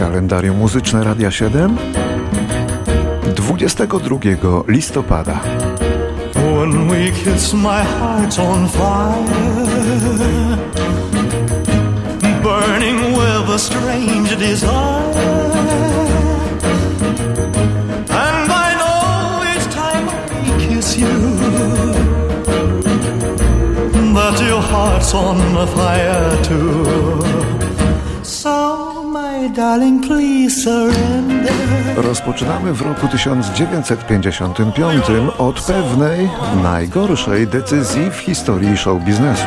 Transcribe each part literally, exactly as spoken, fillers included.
Kalendarium muzyczne Radia siedem dwudziestego drugiego listopada. When we kiss, my heart's on fire, burning with a strange desire. And I know each time I kiss you that your heart's on fire too. So my darling, please surrender. Rozpoczynamy w roku tysiąc dziewięćset pięćdziesiątym piątym od pewnej najgorszej decyzji w historii show biznesu.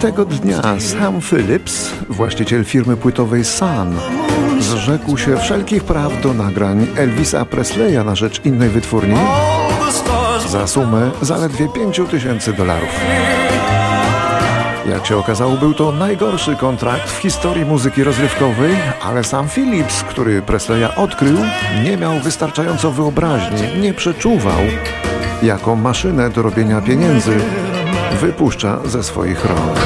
Tego dnia Sam Phillips, właściciel firmy płytowej Sun, zrzekł się wszelkich praw do nagrań Elvisa Presleya na rzecz innej wytwórni za sumę zaledwie pięć tysięcy dolarów. Jak się okazało, był to najgorszy kontrakt w historii muzyki rozrywkowej, ale sam Phillips, który Presleya odkrył, nie miał wystarczająco wyobraźni, nie przeczuwał, jaką maszynę do robienia pieniędzy wypuszcza ze swoich rąk.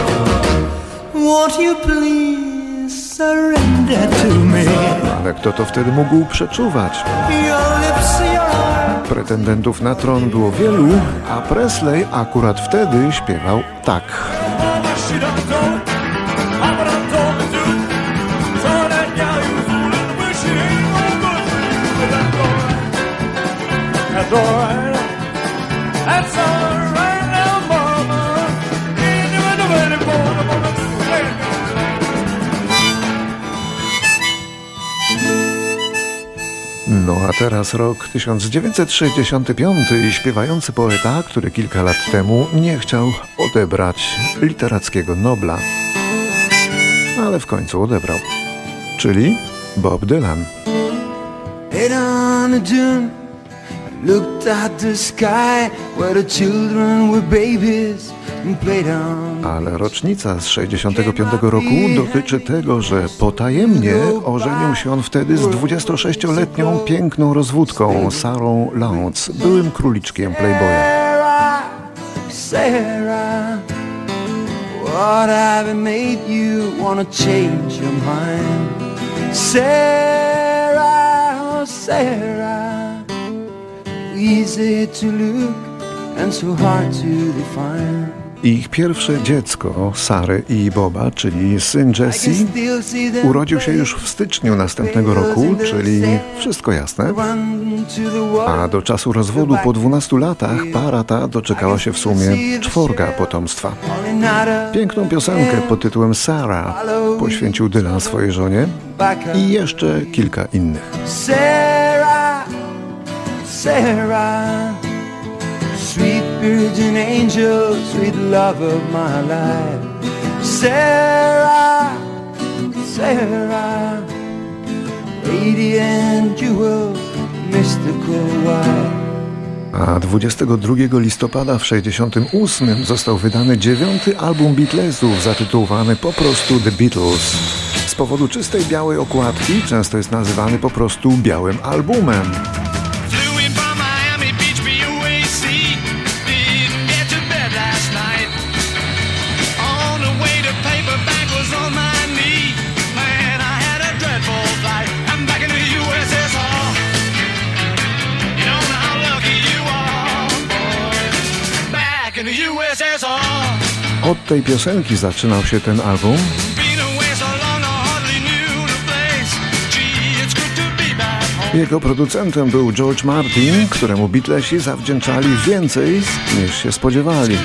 Ale kto to wtedy mógł przeczuwać? Pretendentów na tron było wielu, a Presley akurat wtedy śpiewał tak. No a teraz rok tysiąc dziewięćset sześćdziesiąty piąty i śpiewający poeta, który kilka lat temu nie chciał odebrać literackiego Nobla, ale w końcu odebrał, czyli Bob Dylan. Ale rocznica z sześćdziesiątego piątego roku dotyczy tego, że potajemnie ożenił się on wtedy z dwudziestosześcioletnią piękną rozwódką Sarą Lance, byłym króliczkiem Playboya. Sarah, Sarah, easy to look and so hard to define. Ich pierwsze dziecko, Sary i Boba, czyli syn Jesse, urodził się już w styczniu następnego roku, czyli wszystko jasne. A do czasu rozwodu po dwunastu latach para ta doczekała się w sumie czworga potomstwa. Piękną piosenkę pod tytułem Sarah poświęcił Dylan swojej żonie i jeszcze kilka innych. Sarah, Sarah. Sweet virgin angel, sweet love of my life. Sarah, Sarah, lady and jewel, mystical wife. A dwudziestego drugiego listopada w sześćdziesiątym ósmym został wydany dziewiąty album Beatlesów, zatytułowany po prostu The Beatles. Z powodu czystej białej okładki często jest nazywany po prostu białym albumem. Od tej piosenki zaczynał się ten album, jego producentem był George Martin, któremu Beatlesi zawdzięczali więcej niż się spodziewali.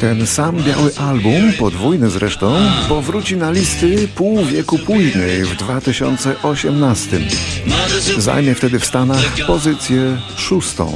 Ten sam biały album, podwójny zresztą, powróci na listy pół wieku później w dwa tysiące osiemnastym. Zajmie wtedy w Stanach pozycję szóstą.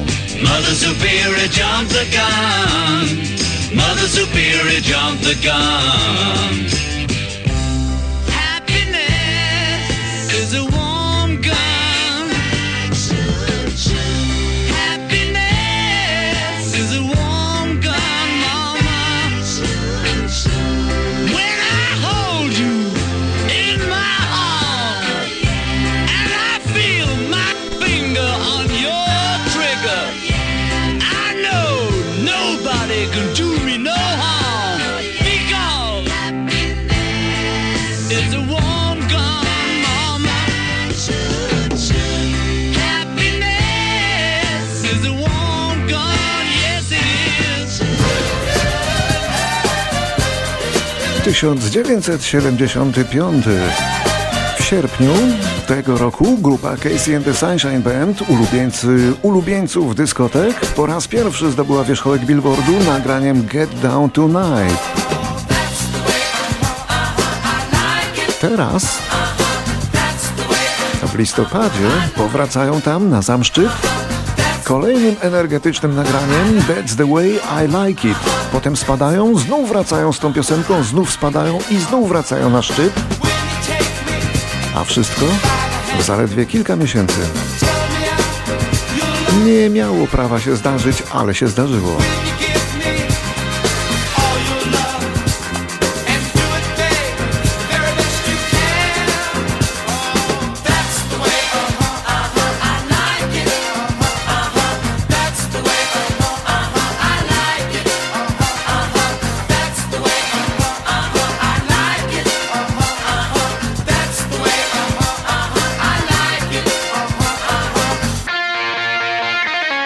tysiąc dziewięćset siedemdziesiąty piąty. W sierpniu tego roku grupa Casey and the Sunshine Band, ulubieńcy, ulubieńców dyskotek, po raz pierwszy zdobyła wierzchołek Billboardu nagraniem Get Down Tonight. Teraz, w listopadzie, powracają tam na sam szczyt kolejnym energetycznym nagraniem That's the way I like it. Potem spadają, znów wracają z tą piosenką, znów spadają i znów wracają na szczyt. A wszystko w zaledwie kilka miesięcy. Nie miało prawa się zdarzyć, ale się zdarzyło.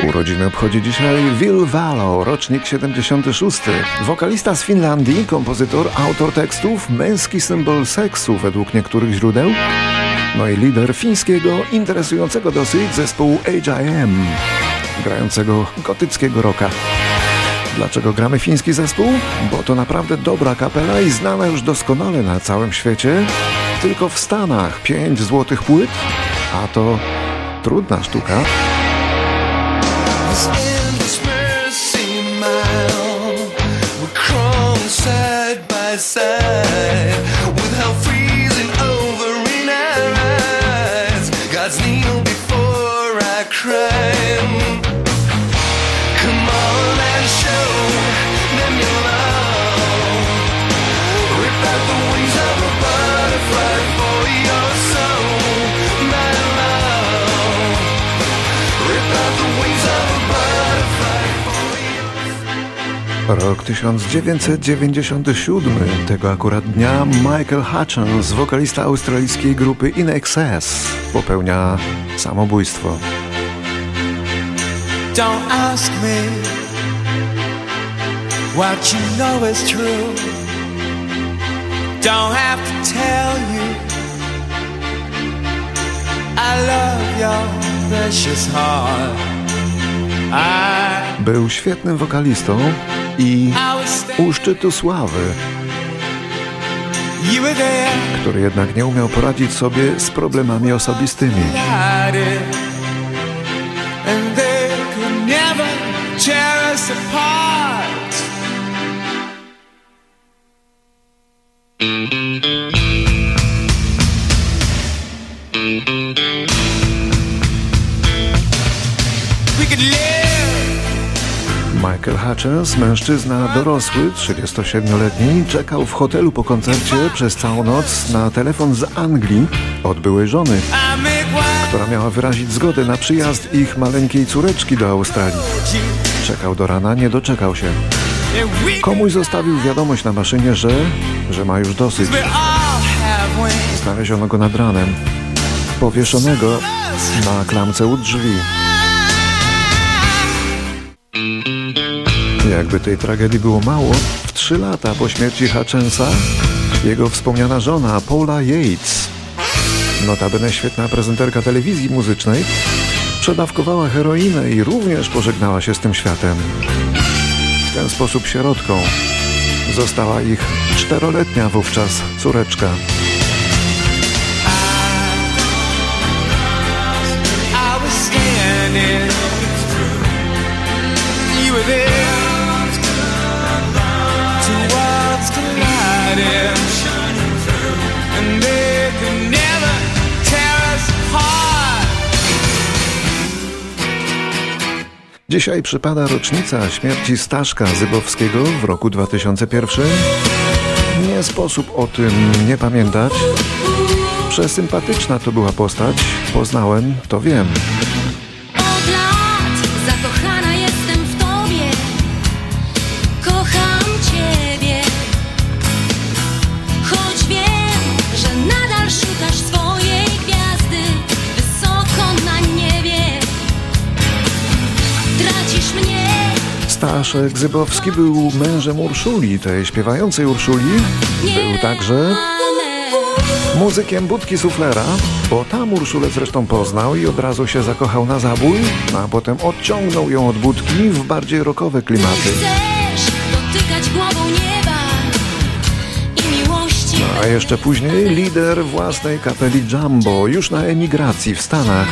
Urodziny obchodzi dzisiaj Ville Valo, rocznik siedemdziesiąty szósty. Wokalista z Finlandii, kompozytor, autor tekstów, męski symbol seksu według niektórych źródeł, no i lider fińskiego, interesującego dosyć zespołu H I M, grającego gotyckiego rocka. Dlaczego gramy fiński zespół? Bo to naprawdę dobra kapela i znana już doskonale na całym świecie, tylko w Stanach pięć złotych płyt, a to trudna sztuka. In this mercy mile, we're crawling side by side, with hell freezing over in our eyes. God's kneel before I cry. Come on and show them your love. Rip out the wings of a butterfly for your soul, my love. Rip out the wings of a. Rok tysiąc dziewięćset dziewięćdziesiąty siódmy. Tego akurat dnia Michael Hutchence, wokalista australijskiej grupy I N X S, popełnia samobójstwo. Don't ask me what you know is true. Don't have to tell you I love your precious heart. I... Był świetnym wokalistą i u szczytu sławy, który jednak nie umiał poradzić sobie z problemami osobistymi. Michael Hutchence, mężczyzna dorosły, trzydziestosiedmioletni, czekał w hotelu po koncercie przez całą noc na telefon z Anglii od byłej żony, która miała wyrazić zgodę na przyjazd ich maleńkiej córeczki do Australii. Czekał do rana, nie doczekał się. Komuś zostawił wiadomość na maszynie, że, że ma już dosyć. Znaleziono go nad ranem, powieszonego na klamce u drzwi. Jakby tej tragedii było mało, w trzy lata po śmierci Hutchensa jego wspomniana żona Paula Yates, notabene świetna prezenterka telewizji muzycznej, przedawkowała heroinę i również pożegnała się z tym światem. W ten sposób sierotką została ich czteroletnia wówczas córeczka. Dzisiaj przypada rocznica śmierci Staszka Zybowskiego w roku dwa tysiące pierwszym. Nie sposób o tym nie pamiętać. Przesympatyczna to była postać. Poznałem, to wiem. Od lat zakochana jestem w tobie. Kocham ciebie. Choć wiem, że nadal szukasz swojej gwiazdy wysoko na niebie. Tracisz mnie. Jasz Egzybowski był mężem Urszuli, tej śpiewającej Urszuli. Był także muzykiem Budki Suflera, bo tam Urszulę zresztą poznał i od razu się zakochał na zabój, a potem odciągnął ją od Budki w bardziej rockowe klimaty. No, a jeszcze później lider własnej kapeli Jumbo, już na emigracji w Stanach.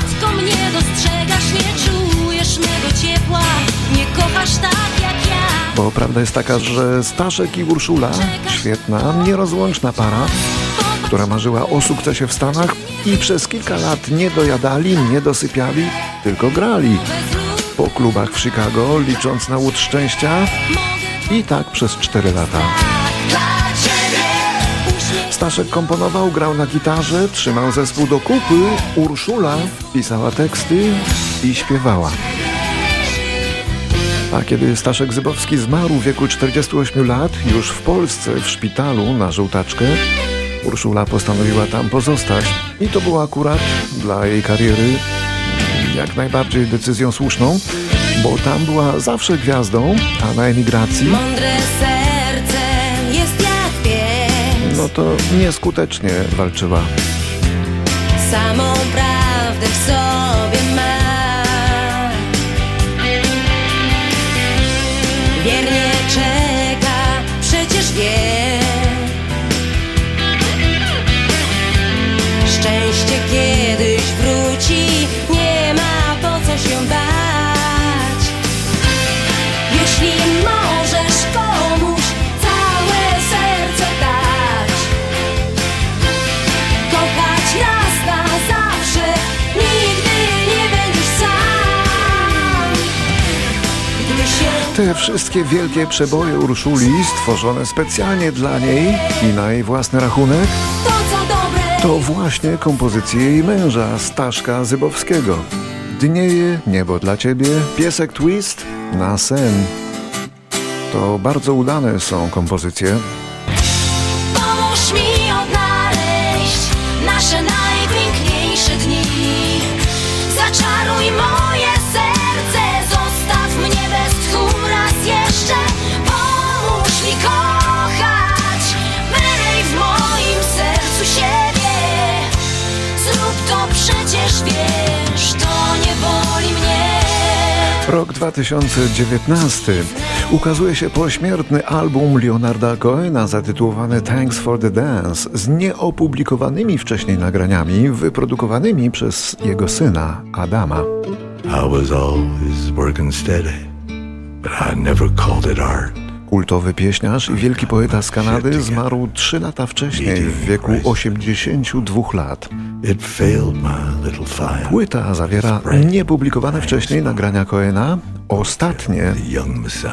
Bo prawda jest taka, że Staszek i Urszula, świetna, nierozłączna para, która marzyła o sukcesie w Stanach i przez kilka lat nie dojadali, nie dosypiali, tylko grali po klubach w Chicago, licząc na łód szczęścia i tak przez cztery lata. Staszek komponował, grał na gitarze, trzymał zespół do kupy, Urszula pisała teksty i śpiewała. A kiedy Staszek Zybowski zmarł w wieku czterdziestu ośmiu lat, już w Polsce, w szpitalu na żółtaczkę, Urszula postanowiła tam pozostać. I to było akurat dla jej kariery jak najbardziej decyzją słuszną, bo tam była zawsze gwiazdą, a na emigracji... Mądre serce jest jak pies. No to nieskutecznie walczyła. Samą prawdę w sobie ma. Wiernie czeka, przecież wie. Szczęście kiedyś wróci, nie ma po co się bać. Jeśli możesz komuś całe serce dać, kochać raz na zawsze, nigdy nie będziesz sam. Gdy się... Te wszystkie wielkie przeboje Urszuli, stworzone specjalnie dla niej i na jej własny rachunek, to właśnie kompozycje jej męża, Staszka Zybowskiego. Dnieje niebo dla ciebie, piesek Twist na sen. To bardzo udane są kompozycje. Pomóż mi odnaleźć nasze najpiękniejsze dni. Zaczaruj moje serce, zostaw mnie bez tchu raz jeszcze. Pomóż mi kochać, wylej w moim sercu się. To przecież wiesz, to nie boli mnie. Rok dwa tysiące dziewiętnasty. Ukazuje się pośmiertny album Leonarda Cohena zatytułowany Thanks for the Dance z nieopublikowanymi wcześniej nagraniami wyprodukowanymi przez jego syna Adama. I was always working steady, but I never called it art. Kultowy pieśniarz i wielki poeta z Kanady zmarł trzy lata wcześniej w wieku osiemdziesięciu dwóch lat. Płyta zawiera niepublikowane wcześniej nagrania Cohena. Ostatnie,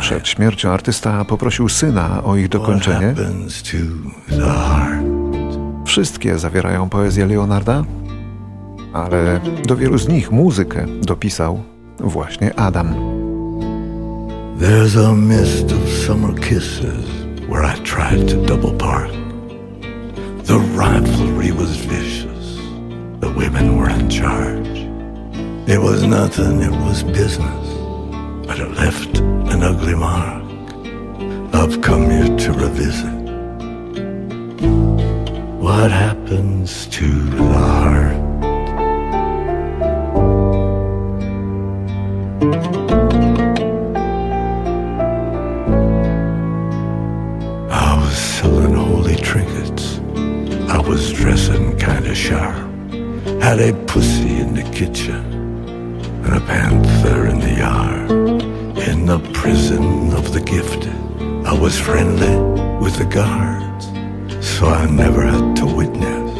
przed śmiercią artysta poprosił syna o ich dokończenie. Wszystkie zawierają poezję Leonarda, ale do wielu z nich muzykę dopisał właśnie Adam. There's a mist of summer kisses where I tried to double park. The rivalry was vicious. The women were in charge. It was nothing, it was business, but it left an ugly mark. I've come here to revisit what happens to the heart. Had a pussy in the kitchen and a panther in the yard. In the prison of the gifted, I was friendly with the guards, so I never had to witness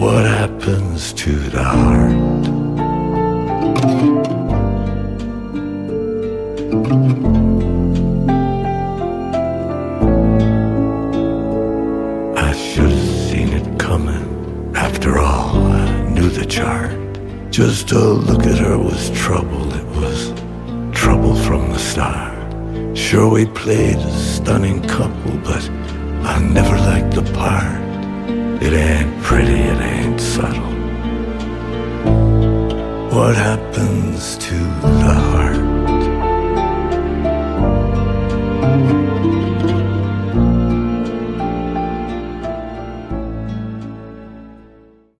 what happens to the heart. I should have seen it coming. After all, I knew the chart. Just to look at her was trouble. It was trouble from the start. Sure, we played a stunning couple, but I never liked the part. It ain't pretty, it ain't subtle. What happens to the heart?